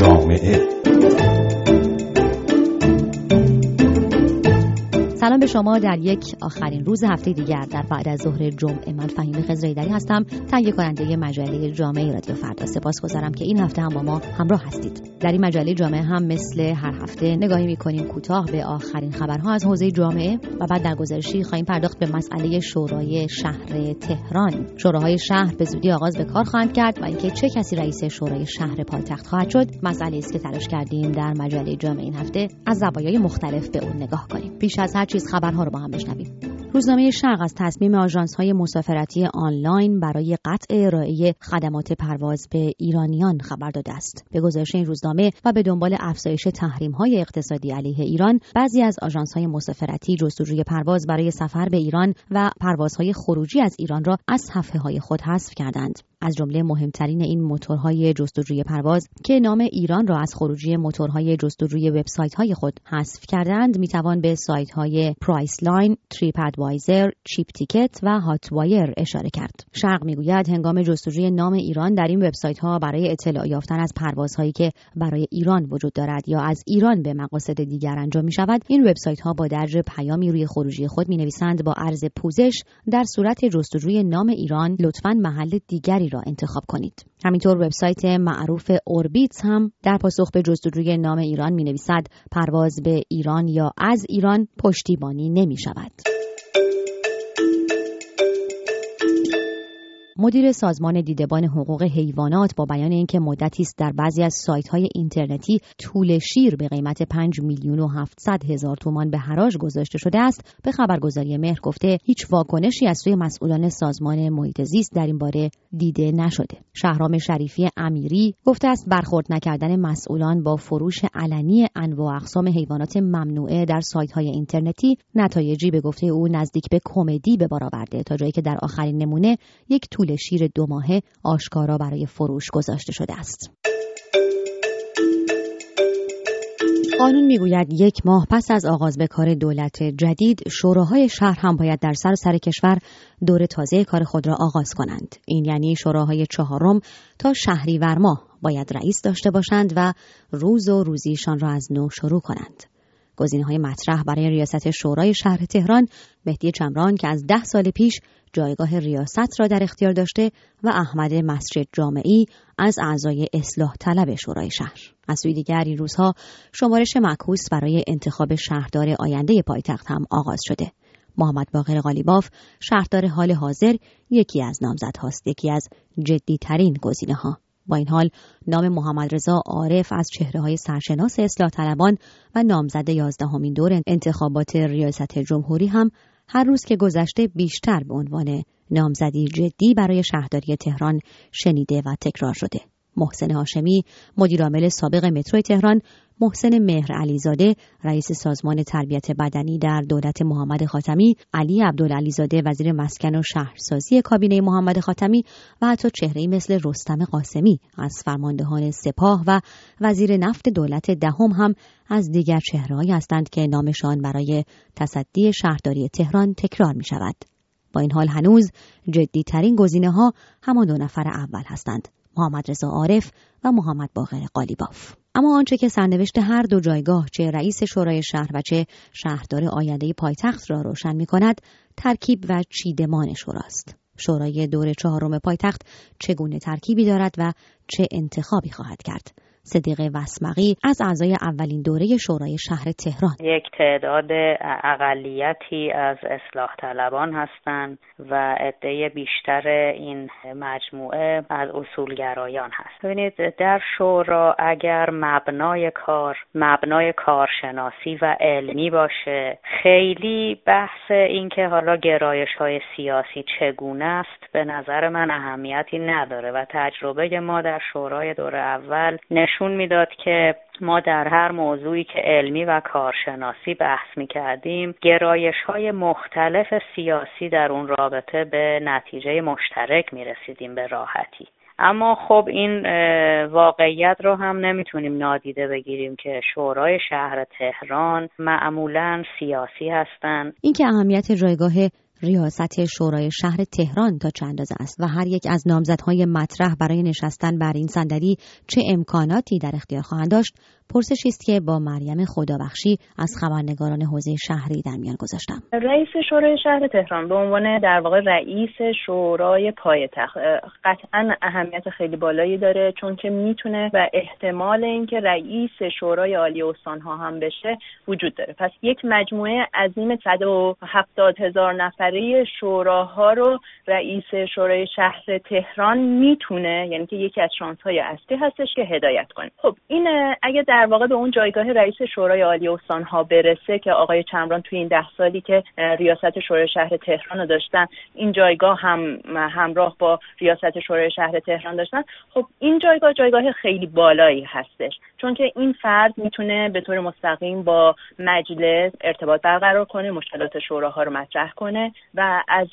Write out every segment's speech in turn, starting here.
جامعه. سلام به شما در یک آخرین روز هفته دیگر در بعد از ظهر جمعه. من فهیمه خضر حیدری هستم، تهیه کننده مجله جامعه رادیو فردا. سپاسگزارم که این هفته هم با ما همراه هستید. در این مجله جامعه هم مثل هر هفته نگاهی می‌کنیم کوتاه به آخرین خبرها از حوزه جامعه و بعد در گزارشی خواهیم پرداخت به مسئله شورای شهر تهران. شوراهای شهر به زودی آغاز به کار خواهند کرد و اینکه چه کسی رئیس شورای شهر پایتخت خواهد شد، مسئله‌ای است که تلاش کردیم در مجله جامعه این هفته از زوایای مختلف به اون نگاه کنیم. پیش از چیز خبرها رو با هم بشنویم. روزنامه شرق از تصمیم آژانس‌های مسافرتی آنلاین برای قطع ارائه خدمات پرواز به ایرانیان خبر داده است. به گزارش این روزنامه و به دنبال افزایش تحریم‌های اقتصادی علیه ایران، بعضی از آژانس‌های مسافرتی جستجوی پرواز برای سفر به ایران و پروازهای خروجی از ایران را از صفحه‌های خود حذف کردند. از جمله مهمترین این موتورهای جستجوی پرواز که نام ایران را از خروجی موتورهای جستجوی وبسایت‌های خود حذف کردند، می‌توان به سایت‌های پرایسلاین، تریپاد وایر چیپ تیکت و هات وایر اشاره کرد. شرق میگوید هنگام جستجوی نام ایران در این وبسایت‌ها برای اطلاع یافتن از پروازهایی که برای ایران وجود دارد یا از ایران به مقاصد دیگر انجام می‌شود، این وبسایت‌ها با درج پیامی روی خروجی خود می‌نویسند با عرض پوزش در صورت جستجوی نام ایران لطفاً محل دیگری را انتخاب کنید. همینطور وبسایت معروف اوربیت هم در پاسخ به جستجوی نام ایران می‌نویسد پرواز به ایران یا از ایران پشتیبانی نمی‌شود. مدیر سازمان دیدبان حقوق حیوانات با بیان اینکه مدتی است در بعضی از سایت‌های اینترنتی طول شیر به قیمت 5,700,000 تومان به حراج گذاشته شده است، به خبرگزاری مهر گفته هیچ واکنشی از سوی مسئولان سازمان محیط زیست در این باره دیده نشده. شهرام شریفی امیری گفته است برخورد نکردن مسئولان با فروش علنی انواع اقسام حیوانات ممنوعه در سایت‌های اینترنتی نتایجی به گفته او نزدیک به کمدی به بار آورده، تا جایی که در آخرین نمونه یک شیر 2 ماهه آشکارا برای فروش گذاشته شده است. قانون میگوید 1 ماه پس از آغاز به کار دولت جدید، شوراهای شهر هم باید در سراسر کشور دور تازه کار خود را آغاز کنند. این یعنی شوراهای 4 تا شهریور ماه باید رئیس داشته باشند و روز و روزیشان را از نو شروع کنند. گزینه‌های مطرح برای ریاست شورای شهر تهران، مهدی چمران که از 10 سال پیش جایگاه ریاست را در اختیار داشته و احمد مسجد جامعی از اعضای اصلاح طلب شورای شهر. از سوی دیگر این روزها شمارش معکوس برای انتخاب شهردار آینده پایتخت هم آغاز شده. محمد باقر قالیباف شهردار حال حاضر یکی از نامزدهاست، یکی از جدی‌ترین گزینه‌ها. با این حال نام محمد رضا عارف از چهره‌های سرشناس اصلاح طلبان و نامزد 11مین دور انتخابات ریاست جمهوری هم هر روز که گذشته بیشتر به عنوان نامزدی جدی برای شهرداری تهران شنیده و تکرار شده. محسن هاشمی، مدیرعامل سابق مترو تهران، محسن مهرعلیزاده، رئیس سازمان تربیت بدنی در دولت محمد خاتمی، علی عبدالعلیزاده، وزیر مسکن و شهرسازی کابینه محمد خاتمی و حتی چهره‌ای مثل رستم قاسمی از فرماندهان سپاه و وزیر نفت دولت دهم هم از دیگر چهره‌هایی هستند که نامشان برای تصدی شهرداری تهران تکرار می‌شود. با این حال هنوز جدی‌ترین گزینه‌ها همان 2 نفر اول هستند، محمد رضا عارف و محمد باقر قالیباف. اما آنچه که سرنوشت هر دو جایگاه، چه رئیس شورای شهر و چه شهردار آینده پایتخت را روشن می‌کند، ترکیب و چیدمان شوراست. شورای دور 4 پایتخت چگونه ترکیبی دارد و چه انتخابی خواهد کرد؟ صدیقه وسمقی از اعضای اولین دوره شورای شهر تهران: 1 تعداد اقلیتی از اصلاح طلبان هستند و عده بیشتر این مجموعه از اصولگرایان هست. ببینید در شورا اگر مبنای کارشناسی و علمی باشه، خیلی بحث این که حالا گرایش‌های سیاسی چگونه است به نظر من اهمیتی نداره و تجربه ما در شورای دور اول نشون میداد که ما در هر موضوعی که علمی و کارشناسی بحث می‌کردیم، گرایش‌های مختلف سیاسی در اون رابطه به نتیجه مشترک می‌رسیدیم به راحتی. اما خب این واقعیت رو هم نمیتونیم نادیده بگیریم که شورای شهر تهران معمولاً سیاسی هستن. این که اهمیت جایگاه ریاست شورای شهر تهران تا چه اندازه است و هر یک از نامزدهای مطرح برای نشستن بر این صندلی چه امکاناتی در اختیار خواهند داشت، پرسشی است که با مریم خدابخشی از خبرنگاران حوزه شهری در میان گذاشتم. رئیس شورای شهر تهران به عنوان در واقع رئیس شورای پایتخت قطعاً اهمیت خیلی بالایی داره، چون که میتونه و احتمال اینکه رئیس شورای عالی استان‌ها هم بشه وجود داره. پس یک مجموعه عظیم 170,000 نفره شوراها رو رئیس شورای شهر تهران میتونه، یعنی که یکی از شانس‌های اصلی هستش که هدایت کنه. خب این اگه در واقع به اون جایگاه رئیس شورای عالی استان‌ها برسه که آقای چمران توی این 10 سالی که ریاست شورای شهر تهران رو داشتن، این جایگاه هم همراه با ریاست شورای شهر تهران داشتن، خب این جایگاه جایگاه خیلی بالایی هستش، چون که این فرد میتونه به طور مستقیم با مجلس ارتباط برقرار کنه، مشکلات شوراها رو مطرح کنه و از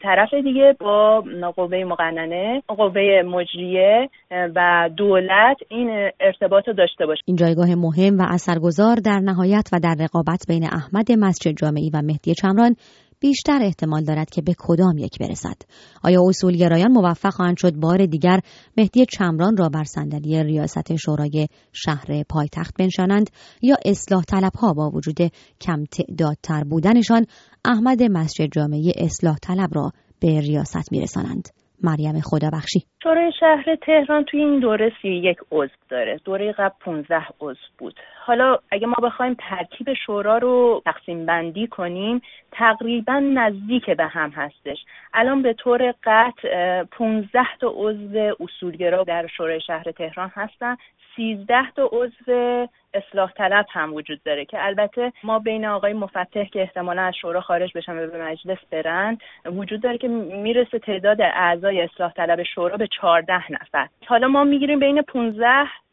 طرف دیگه با قوه مقننه، قوه مجریه و دولت این ارتباط رو داشته باشه. این جایگاه مهم و اثرگذار در نهایت و در رقابت بین احمد مسجد جامعی و مهدی چمران بیشتر احتمال دارد که به کدام یک برسد. آیا اصولگرایان موفق خواهند شد بار دیگر مهدی چمران را بر صندلی ریاست شورای شهر پایتخت بنشانند یا اصلاح طلبها با وجود کم تعدادتر بودنشان احمد مسجد جامعی اصلاح طلب را به ریاست میرسانند؟ مریم خدابخشی: شورای شهر تهران توی این دوره 31 عضو داره. دوره قبل 15 عضو بود. حالا اگه ما بخوایم ترکیب شورا رو تقسیم بندی کنیم تقریبا نزدیک به هم هستش. الان به طور قطع 15 تا عضو اصولگرا در شورای شهر تهران هستن، 13 تا عضو اصلاح طلب هم وجود داره که البته ما بین آقای مفتح که احتمالا از شورا خارج بشن و به مجلس برن وجود داره که میرسه تعداد اعضای اصلاح طلب شورا به 14 نفر. حالا ما میگیریم بین 15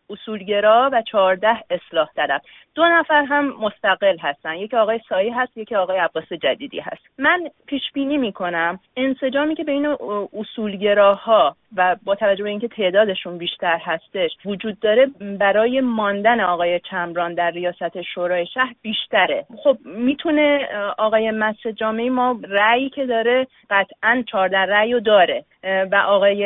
اصولگرا و 14 اصلاح طلب. 2 نفر هم مستقل هستن، یکی آقای ساعی هست، یکی آقای عباس جدیدی هست. من پیش بینی میکنم انسجامی که بین اصولگراها و با توجه به اینکه تعدادشون بیشتر هستش وجود داره برای ماندن آقای چمران در ریاست شورای شهر بیشتره. خب میتونه آقای مسجد جامعی، ما رأیی که داره قطعاً 14 رأی رو داره و آقای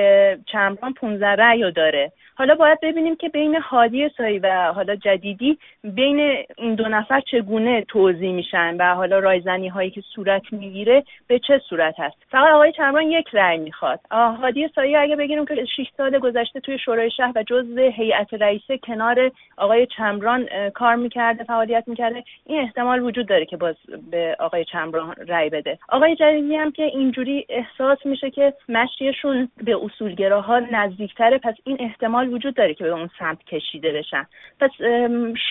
چمران 15 رأی رو داره. حالا باید ببینیم که بین هادی ساعی و حالا جدیدی بین این 2 نفر چگونه توزیع میشن و حالا رایزنی هایی که صورت میگیره به چه صورت هست. فقط آقای چمران 1 رأی میخواد. هادی ساعی اگه بگیریم که 6 سال گذشته توی شورای شهر و جزء هیئت رئیسه کنار آقای چمران کار میکرده، فعالیت میکرده، این احتمال وجود داره که باز به آقای چمران رأی بده. آقای جدیدی هم که اینجوری احساس میشه که مشیشون به اصولگراها نزدیکتره، پس این احتمال وجود داره که به اون سمت کشیده بشن. پس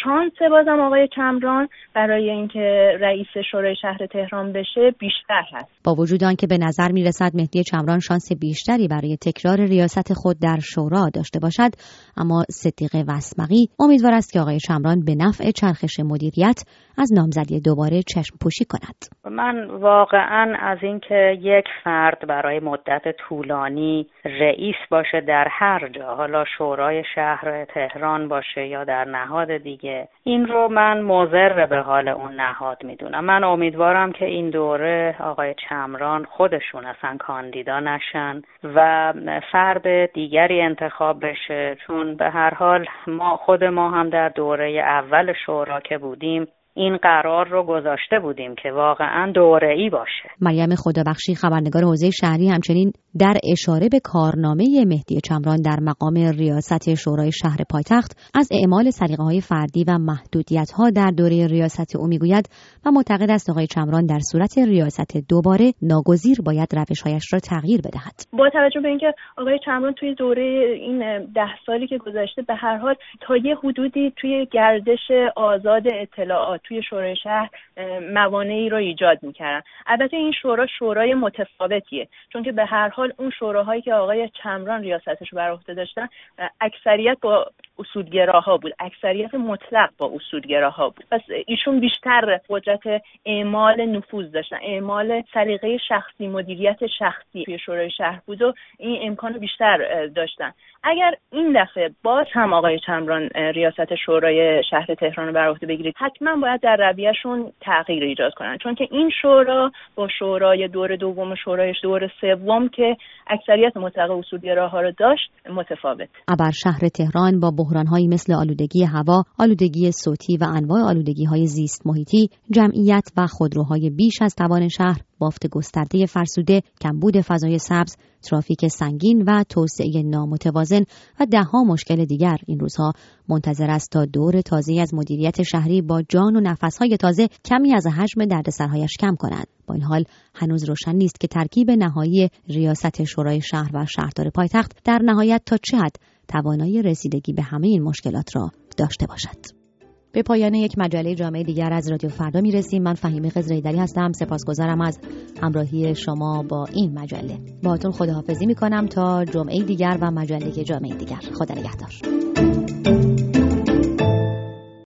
شانس بازم آقای چمران برای اینکه رئیس شورای شهر تهران بشه بیشتر هست. با وجود آنکه به نظر میرسد مهدی چمران شانس بیشتری برای تکرار ریاست خود در شورا داشته باشد، اما صدیقه وسمقی امیدوار است که آقای چمران به نفع چرخش مدیریت از نامزدی دوباره چشم پوشی کند. من واقعا از اینکه یک فرد برای مدت طولانی رئیس باشه در هر جا، حالا شورای شهر تهران باشه یا در نهاد دیگه، این رو من مضر به حال اون نهاد میدونم. من امیدوارم که این دوره آقای چمران خودشون اصلا کاندیدا نشن و فرد دیگری انتخاب بشه، چون به هر حال ما خود ما هم در دوره اول شورا که بودیم این قرار رو گذاشته بودیم که واقعا دوره‌ای باشه. مریم خدابخشی خبرنگار حوزه شهری همچنین در اشاره به کارنامه مهدی چمران در مقام ریاست شورای شهر پایتخت از اعمال سلیقه‌های فردی و محدودیت‌ها در دوره ریاست او میگوید و معتقد است آقای چمران در صورت ریاست دوباره ناگزیر باید روش‌هایش را تغییر بدهد. با توجه به اینکه آقای چمران توی دوره این 10 سالی که گذشته به هر حال تا یه حدودی توی گردش آزاد اطلاعات توی شورای شهر موانعی رو ایجاد می‌کردن. البته این شورای متفاوتیه، چون که به هر حال اون شوراهایی که آقای چمران ریاستش رو بر عهده داشتن اکثریت با اصولگراها بود، اکثریت مطلق با اصولگراها بود. پس ایشون بیشتر قدرت اعمال نفوذ داشتن، اعمال سلیقه شخصی، مدیریت شخصی توی شورای شهر بود و این امکانو بیشتر داشتن. اگر این دفعه باز هم آقای چمران ریاست شورای شهر تهران رو بر عهده بگیرید، حتما باید در رویهشون تغییر ایجاد کنن، چون که این شورا با شورای دور دوم و شورای دور سوم که اکثریت مطلق اصولگراها رو داشت متفاوت. ابر شهر تهران با بحران‌هایی مثل آلودگی هوا، آلودگی صوتی و انواع آلودگی‌های زیست محیطی، جمعیت و خودروهای بیش از توان شهر، بافت گسترده فرسوده، کمبود فضای سبز، ترافیک سنگین و توسعه نامتوازن و ده‌ها مشکل دیگر این روزها منتظر است تا دور تازه‌ای از مدیریت شهری با جان و نفس‌های تازه کمی از حجم دردسرهایش کم کند. با این حال هنوز روشن نیست که ترکیب نهایی ریاست شورای شهر و شهردار پایتخت در نهایت تا چه حد توانایی رسیدگی به همه این مشکلات را داشته باشد. به پایان یک مجله جامعه دیگر از رادیو فردا میرسیم. من فهیمه خضر حیدری هستم. سپاسگزارم از همراهی شما با این مجله. باهاتون خداحافظی میکنم تا جمعه دیگر و مجله جامعه دیگر. خدا نگهدار.